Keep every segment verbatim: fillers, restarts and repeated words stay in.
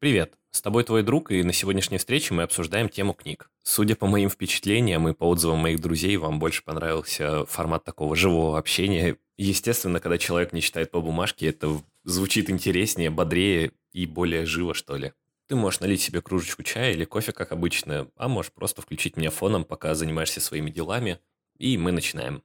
Привет, с тобой твой друг, и на сегодняшней встрече мы обсуждаем тему книг. Судя по моим впечатлениям и по отзывам моих друзей, вам больше понравился формат такого живого общения. Естественно, когда человек не читает по бумажке, это звучит интереснее, бодрее и более живо, что ли. Ты можешь налить себе кружечку чая или кофе, как обычно, а можешь просто включить меня фоном, пока занимаешься своими делами, и мы начинаем.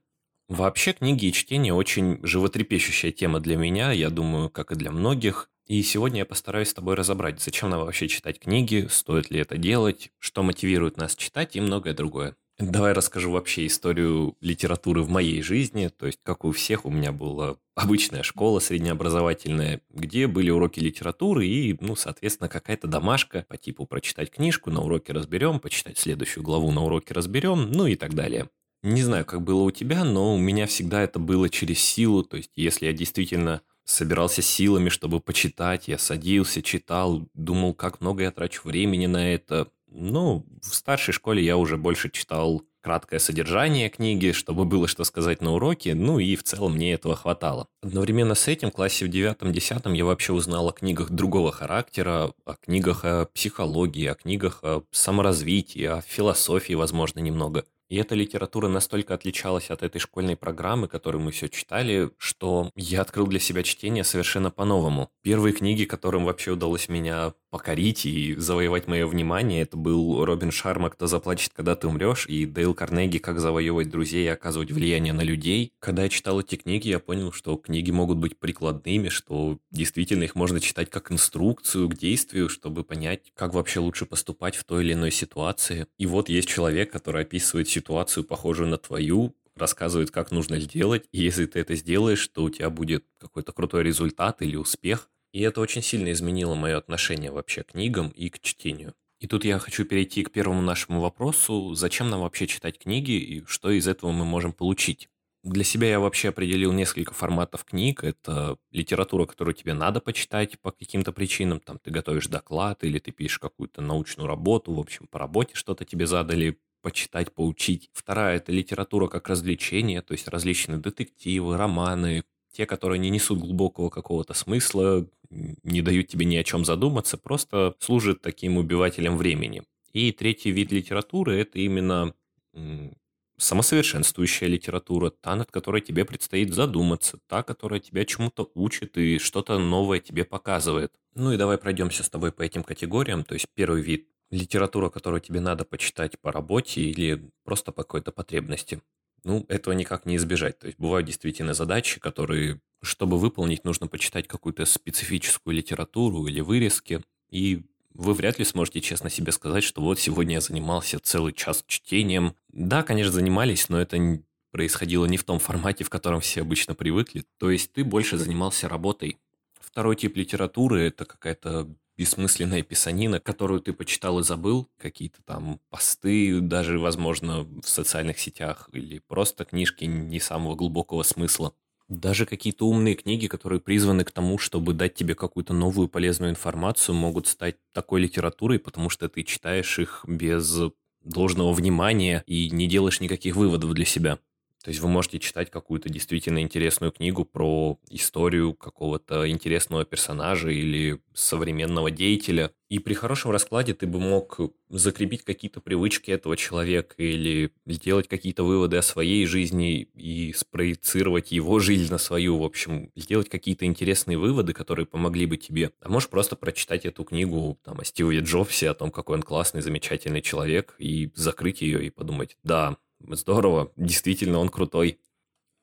Вообще, книги и чтение очень животрепещущая тема для меня, я думаю, как и для многих. И сегодня я постараюсь с тобой разобрать, зачем нам вообще читать книги, стоит ли это делать, что мотивирует нас читать и многое другое. Давай расскажу вообще историю литературы в моей жизни, то есть, как у всех, у меня была обычная школа среднеобразовательная, где были уроки литературы и, ну, соответственно, какая-то домашка по типу прочитать книжку, на уроке разберем, почитать следующую главу, на уроке разберем, ну и так далее. Не знаю, как было у тебя, но у меня всегда это было через силу, то есть, если я действительно собирался силами, чтобы почитать, я садился, читал, думал, как много я трачу времени на это. Ну, в старшей школе я уже больше читал краткое содержание книги, чтобы было что сказать на уроке, ну и в целом мне этого хватало. Одновременно с этим в классе в девятом-десятом я вообще узнал о книгах другого характера, о книгах о психологии, о книгах о саморазвитии, о философии, возможно, немного. И эта литература настолько отличалась от этой школьной программы, которую мы все читали, что я открыл для себя чтение совершенно по-новому. Первые книги, которым вообще удалось меня покорить и завоевать мое внимание, это был Робин Шарма «Кто заплачет, когда ты умрешь» и Дейл Карнеги «Как завоевывать друзей и оказывать влияние на людей». Когда я читал эти книги, я понял, что книги могут быть прикладными, что действительно их можно читать как инструкцию к действию, чтобы понять, как вообще лучше поступать в той или иной ситуации. И вот есть человек, который описывает ситуацию, похожую на твою, рассказывает, как нужно делать, и если ты это сделаешь, то у тебя будет какой-то крутой результат или успех. И это очень сильно изменило мое отношение вообще к книгам и к чтению. И тут я хочу перейти к первому нашему вопросу, зачем нам вообще читать книги и что из этого мы можем получить. Для себя я вообще определил несколько форматов книг. Это литература, которую тебе надо почитать по каким-то причинам. Там ты готовишь доклад или ты пишешь какую-то научную работу, в общем, по работе что-то тебе задали почитать, поучить. Вторая – это литература как развлечение, то есть различные детективы, романы, те, которые не несут глубокого какого-то смысла, не дают тебе ни о чем задуматься, просто служат таким убивателем времени. И третий вид литературы – это именно самосовершенствующая литература, та, над которой тебе предстоит задуматься, та, которая тебя чему-то учит и что-то новое тебе показывает. Ну и давай пройдемся с тобой по этим категориям, то есть первый вид – литература, которую тебе надо почитать по работе или просто по какой-то потребности. Ну, этого никак не избежать. То есть бывают действительно задачи, которые, чтобы выполнить, нужно почитать какую-то специфическую литературу или вырезки. И вы вряд ли сможете честно себе сказать, что вот сегодня я занимался целый час чтением. Да, конечно, занимались, но это происходило не в том формате, в котором все обычно привыкли. То есть ты больше занимался работой. Второй тип литературы – это какая-то бессмысленная писанина, которую ты почитал и забыл, какие-то там посты, даже, возможно, в социальных сетях, или просто книжки не самого глубокого смысла. Даже какие-то умные книги, которые призваны к тому, чтобы дать тебе какую-то новую полезную информацию, могут стать такой литературой, потому что ты читаешь их без должного внимания и не делаешь никаких выводов для себя. То есть вы можете читать какую-то действительно интересную книгу про историю какого-то интересного персонажа или современного деятеля. И при хорошем раскладе ты бы мог закрепить какие-то привычки этого человека или сделать какие-то выводы о своей жизни и спроецировать его жизнь на свою. В общем, сделать какие-то интересные выводы, которые помогли бы тебе. А можешь просто прочитать эту книгу там, о Стиве Джобсе, о том, какой он классный, замечательный человек, и закрыть ее и подумать, да, здорово, действительно, он крутой.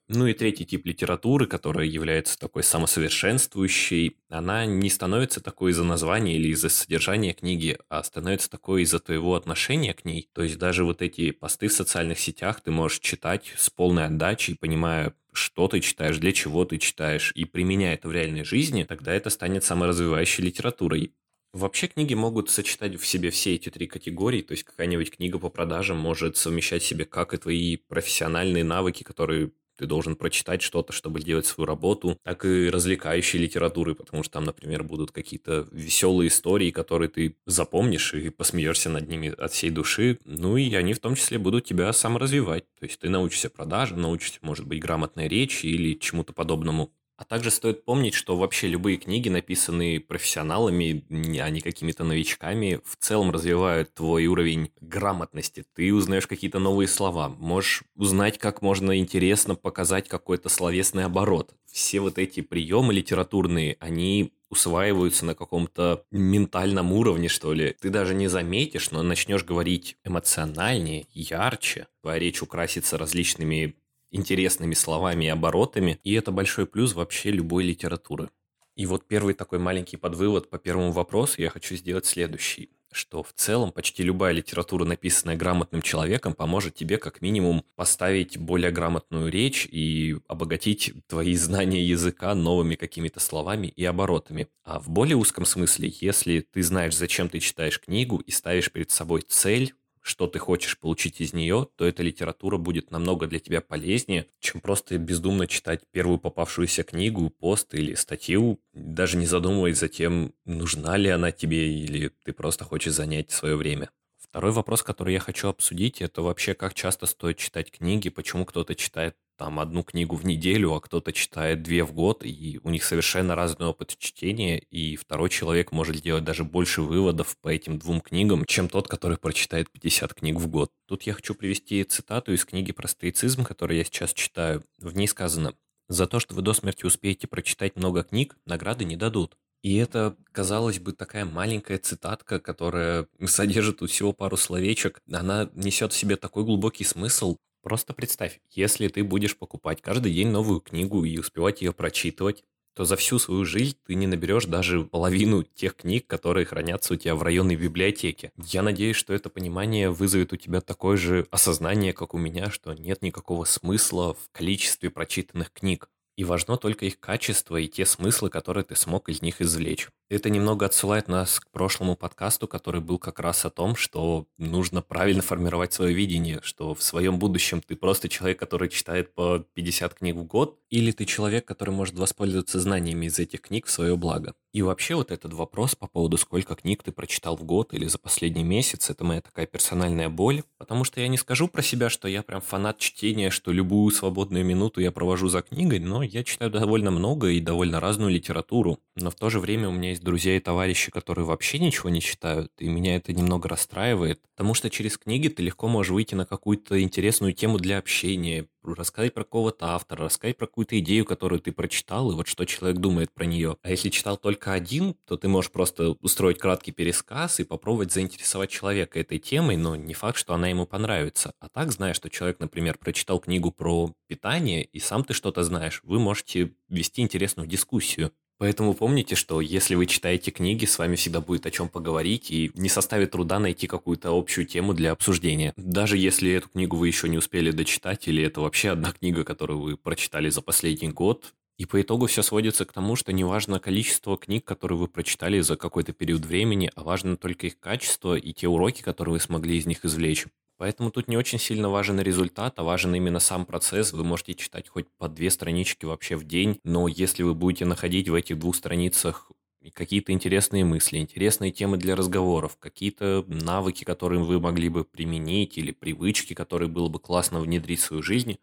Ну и третий тип литературы, которая является такой самосовершенствующей, она не становится такой из-за названия или из-за содержания книги, а становится такой из-за твоего отношения к ней. То есть даже вот эти посты в социальных сетях ты можешь читать с полной отдачей, понимая, что ты читаешь, для чего ты читаешь, и применяя это в реальной жизни, тогда это станет саморазвивающей литературой. Вообще книги могут сочетать в себе все эти три категории, то есть какая-нибудь книга по продажам может совмещать в себе как и твои профессиональные навыки, которые ты должен прочитать что-то, чтобы делать свою работу, так и развлекающие литературы, потому что там, например, будут какие-то веселые истории, которые ты запомнишь и посмеешься над ними от всей души, ну и они в том числе будут тебя саморазвивать, то есть ты научишься продажам, научишься, может быть, грамотной речи или чему-то подобному. А также стоит помнить, что вообще любые книги, написанные профессионалами, а не какими-то новичками, в целом развивают твой уровень грамотности. Ты узнаешь какие-то новые слова, можешь узнать, как можно интересно показать какой-то словесный оборот. Все вот эти приемы литературные, они усваиваются на каком-то ментальном уровне, что ли. Ты даже не заметишь, но начнешь говорить эмоциональнее, ярче. Твоя речь украсится различными интересными словами и оборотами, и это большой плюс вообще любой литературы. И вот первый такой маленький подвывод по первому вопросу я хочу сделать следующий, что в целом почти любая литература, написанная грамотным человеком, поможет тебе как минимум поставить более грамотную речь и обогатить твои знания языка новыми какими-то словами и оборотами. А в более узком смысле, если ты знаешь, зачем ты читаешь книгу и ставишь перед собой цель, что ты хочешь получить из нее, то эта литература будет намного для тебя полезнее, чем просто бездумно читать первую попавшуюся книгу, пост или статью, даже не задумываясь за тем, нужна ли она тебе или ты просто хочешь занять свое время. Второй вопрос, который я хочу обсудить, это вообще как часто стоит читать книги, почему кто-то читает там одну книгу в неделю, а кто-то читает две в год, и у них совершенно разный опыт чтения, и второй человек может сделать даже больше выводов по этим двум книгам, чем тот, который прочитает пятьдесят книг в год. Тут я хочу привести цитату из книги про стоицизм, которую я сейчас читаю. В ней сказано: «За то, что вы до смерти успеете прочитать много книг, награды не дадут». И это, казалось бы, такая маленькая цитатка, которая содержит всего пару словечек. Она несет в себе такой глубокий смысл. Просто представь, если ты будешь покупать каждый день новую книгу и успевать ее прочитывать, то за всю свою жизнь ты не наберешь даже половину тех книг, которые хранятся у тебя в районной библиотеке. Я надеюсь, что это понимание вызовет у тебя такое же осознание, как у меня, что нет никакого смысла в количестве прочитанных книг. И важно только их качество и те смыслы, которые ты смог из них извлечь. Это немного отсылает нас к прошлому подкасту, который был как раз о том, что нужно правильно формировать свое видение, что в своем будущем ты просто человек, который читает по пятьдесят книг в год, или ты человек, который может воспользоваться знаниями из этих книг в свое благо. И вообще вот этот вопрос по поводу, сколько книг ты прочитал в год или за последний месяц, это моя такая персональная боль, потому что я не скажу про себя, что я прям фанат чтения, что любую свободную минуту я провожу за книгой, но я читаю довольно много и довольно разную литературу, но в то же время у меня есть друзья и товарищи, которые вообще ничего не читают, и меня это немного расстраивает, потому что через книги ты легко можешь выйти на какую-то интересную тему для общения, рассказать про какого-то автора, рассказать про какую-то идею, которую ты прочитал, и вот что человек думает про нее. А если читал только один, то ты можешь просто устроить краткий пересказ и попробовать заинтересовать человека этой темой, но не факт, что она ему понравится. А так, зная, что человек, например, прочитал книгу про питание, и сам ты что-то знаешь, вы можете вести интересную дискуссию. Поэтому помните, что если вы читаете книги, с вами всегда будет о чем поговорить и не составит труда найти какую-то общую тему для обсуждения. Даже если эту книгу вы еще не успели дочитать, или это вообще одна книга, которую вы прочитали за последний год. И по итогу все сводится к тому, что не важно количество книг, которые вы прочитали за какой-то период времени, а важно только их качество и те уроки, которые вы смогли из них извлечь. Поэтому тут не очень сильно важен результат, а важен именно сам процесс. Вы можете читать хоть по две странички вообще в день, но если вы будете находить в этих двух страницах какие-то интересные мысли, интересные темы для разговоров, какие-то навыки, которые вы могли бы применить, или привычки, которые было бы классно внедрить в свою жизнь,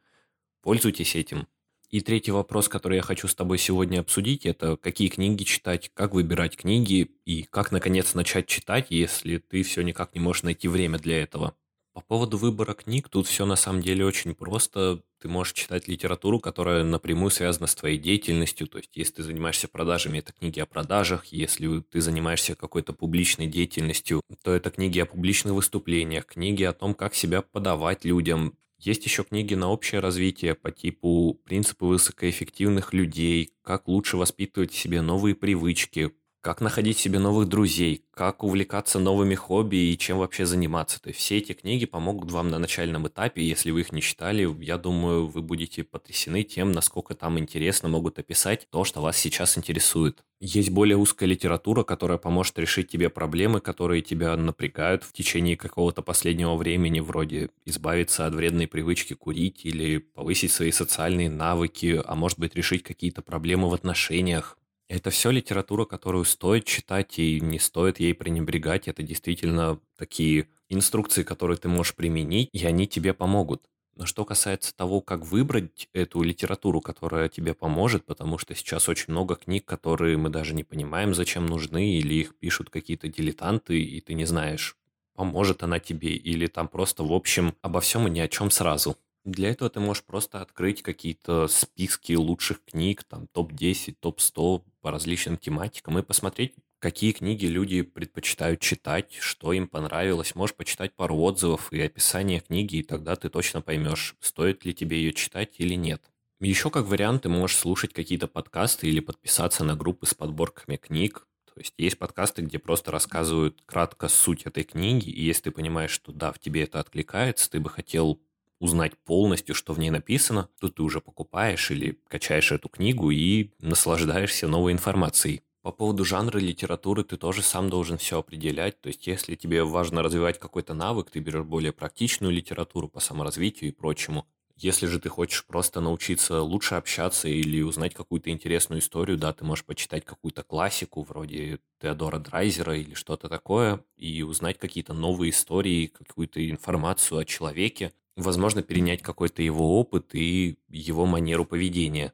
пользуйтесь этим. И третий вопрос, который я хочу с тобой сегодня обсудить, это какие книги читать, как выбирать книги и как, наконец, начать читать, если ты все никак не можешь найти время для этого. По поводу выбора книг, тут все на самом деле очень просто. Ты можешь читать литературу, которая напрямую связана с твоей деятельностью. То есть, если ты занимаешься продажами, это книги о продажах. Если ты занимаешься какой-то публичной деятельностью, то это книги о публичных выступлениях, книги о том, как себя подавать людям. Есть еще книги на общее развитие по типу «Принципы высокоэффективных людей», «Как лучше воспитывать в себе новые привычки», как находить себе новых друзей, как увлекаться новыми хобби и чем вообще заниматься. То есть все эти книги помогут вам на начальном этапе, если вы их не читали, я думаю, вы будете потрясены тем, насколько там интересно могут описать то, что вас сейчас интересует. Есть более узкая литература, которая поможет решить тебе проблемы, которые тебя напрягают в течение какого-то последнего времени, вроде избавиться от вредной привычки курить или повысить свои социальные навыки, а может быть решить какие-то проблемы в отношениях. Это все литература, которую стоит читать и не стоит ей пренебрегать. Это действительно такие инструкции, которые ты можешь применить, и они тебе помогут. Но что касается того, как выбрать эту литературу, которая тебе поможет, потому что сейчас очень много книг, которые мы даже не понимаем, зачем нужны, или их пишут какие-то дилетанты, и ты не знаешь, поможет она тебе, или там просто в общем обо всем и ни о чем сразу. Для этого ты можешь просто открыть какие-то списки лучших книг, там топ десять, топ сто по различным тематикам и посмотреть, какие книги люди предпочитают читать, что им понравилось. Можешь почитать пару отзывов и описание книги, и тогда ты точно поймешь, стоит ли тебе ее читать или нет. Еще как вариант ты можешь слушать какие-то подкасты или подписаться на группы с подборками книг. То есть есть подкасты, где просто рассказывают кратко суть этой книги, и если ты понимаешь, что да, в тебе это откликается, ты бы хотел узнать полностью, что в ней написано, то ты уже покупаешь или качаешь эту книгу и наслаждаешься новой информацией. По поводу жанра литературы ты тоже сам должен все определять, то есть если тебе важно развивать какой-то навык, ты берешь более практичную литературу по саморазвитию и прочему. Если же ты хочешь просто научиться лучше общаться или узнать какую-то интересную историю, да, ты можешь почитать какую-то классику вроде Теодора Драйзера или что-то такое, и узнать какие-то новые истории, какую-то информацию о человеке, возможно, перенять какой-то его опыт и его манеру поведения.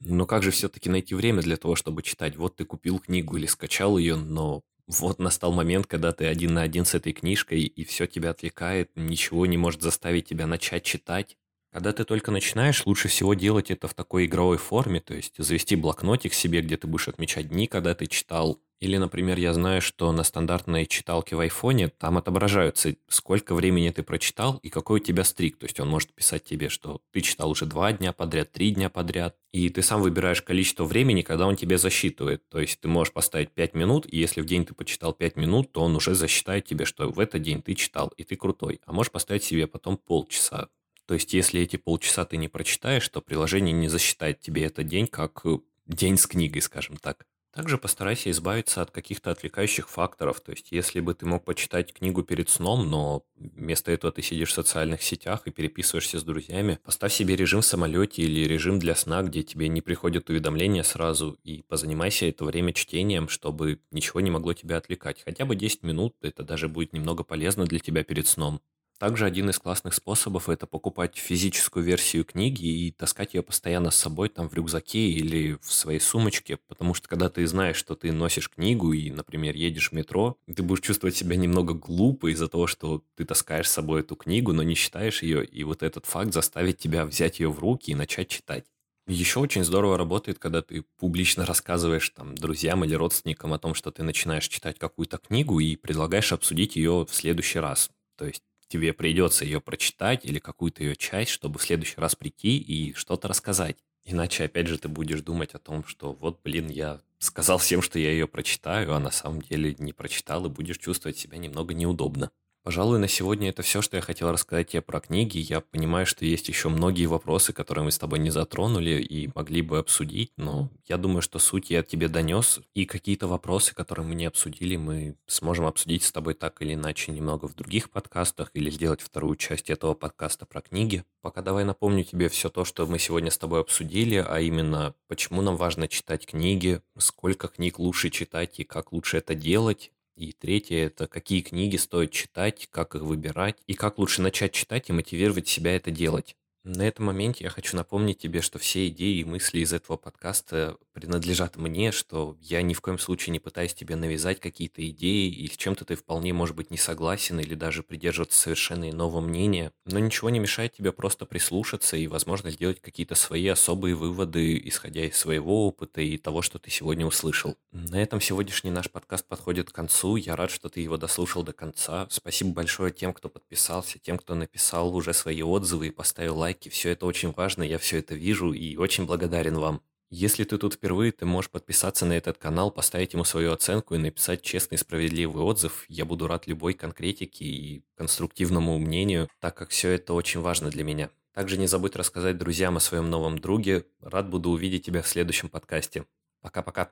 Но как же все-таки найти время для того, чтобы читать? Вот ты купил книгу или скачал ее, но вот настал момент, когда ты один на один с этой книжкой, и все тебя отвлекает, ничего не может заставить тебя начать читать. Когда ты только начинаешь, лучше всего делать это в такой игровой форме, то есть завести блокнотик себе, где ты будешь отмечать дни, когда ты читал. Или, например, я знаю, что на стандартной читалке в айфоне там отображаются, сколько времени ты прочитал и какой у тебя стрик. То есть он может писать тебе, что ты читал уже два дня подряд, три дня подряд. И ты сам выбираешь количество времени, когда он тебе засчитывает. То есть ты можешь поставить пять минут, и если в день ты почитал пять минут, то он уже засчитает тебе, что в этот день ты читал, и ты крутой. А можешь поставить себе потом полчаса. То есть если эти полчаса ты не прочитаешь, то приложение не засчитает тебе этот день как день с книгой, скажем так. Также постарайся избавиться от каких-то отвлекающих факторов. То есть, если бы ты мог почитать книгу перед сном, но вместо этого ты сидишь в социальных сетях и переписываешься с друзьями, поставь себе режим в самолете или режим для сна, где тебе не приходят уведомления сразу, и позанимайся это время чтением, чтобы ничего не могло тебя отвлекать. Хотя бы десять минут, это даже будет немного полезно для тебя перед сном. Также один из классных способов – это покупать физическую версию книги и таскать ее постоянно с собой там в рюкзаке или в своей сумочке, потому что когда ты знаешь, что ты носишь книгу и, например, едешь в метро, ты будешь чувствовать себя немного глупо из-за того, что ты таскаешь с собой эту книгу, но не читаешь ее, и вот этот факт заставит тебя взять ее в руки и начать читать. Еще очень здорово работает, когда ты публично рассказываешь там друзьям или родственникам о том, что ты начинаешь читать какую-то книгу и предлагаешь обсудить ее в следующий раз, то есть тебе придется ее прочитать или какую-то ее часть, чтобы в следующий раз прийти и что-то рассказать. Иначе, опять же, ты будешь думать о том, что вот, блин, я сказал всем, что я ее прочитаю, а на самом деле не прочитал, и будешь чувствовать себя немного неудобно. Пожалуй, на сегодня это все, что я хотел рассказать тебе про книги. Я понимаю, что есть еще многие вопросы, которые мы с тобой не затронули и могли бы обсудить, но я думаю, что суть я тебе донес, и какие-то вопросы, которые мы не обсудили, мы сможем обсудить с тобой так или иначе немного в других подкастах или сделать вторую часть этого подкаста про книги. Пока давай напомню тебе все то, что мы сегодня с тобой обсудили, а именно, почему нам важно читать книги, сколько книг лучше читать и как лучше это делать. И третье – это какие книги стоит читать, как их выбирать, и как лучше начать читать и мотивировать себя это делать. На этом моменте я хочу напомнить тебе, что все идеи и мысли из этого подкаста принадлежат мне, что я ни в коем случае не пытаюсь тебе навязать какие-то идеи, и с чем-то ты вполне, может быть, не согласен или даже придерживаться совершенно иного мнения. Но ничего не мешает тебе просто прислушаться и, возможно, сделать какие-то свои особые выводы, исходя из своего опыта и того, что ты сегодня услышал. На этом сегодняшний наш подкаст подходит к концу. Я рад, что ты его дослушал до конца. Спасибо большое тем, кто подписался, тем, кто написал уже свои отзывы и поставил лайк. Все это очень важно, я все это вижу и очень благодарен вам. Если ты тут впервые, ты можешь подписаться на этот канал, поставить ему свою оценку и написать честный и справедливый отзыв. Я буду рад любой конкретике и конструктивному мнению, так как все это очень важно для меня. Также не забудь рассказать друзьям о своем новом друге. Рад буду увидеть тебя в следующем подкасте. Пока-пока.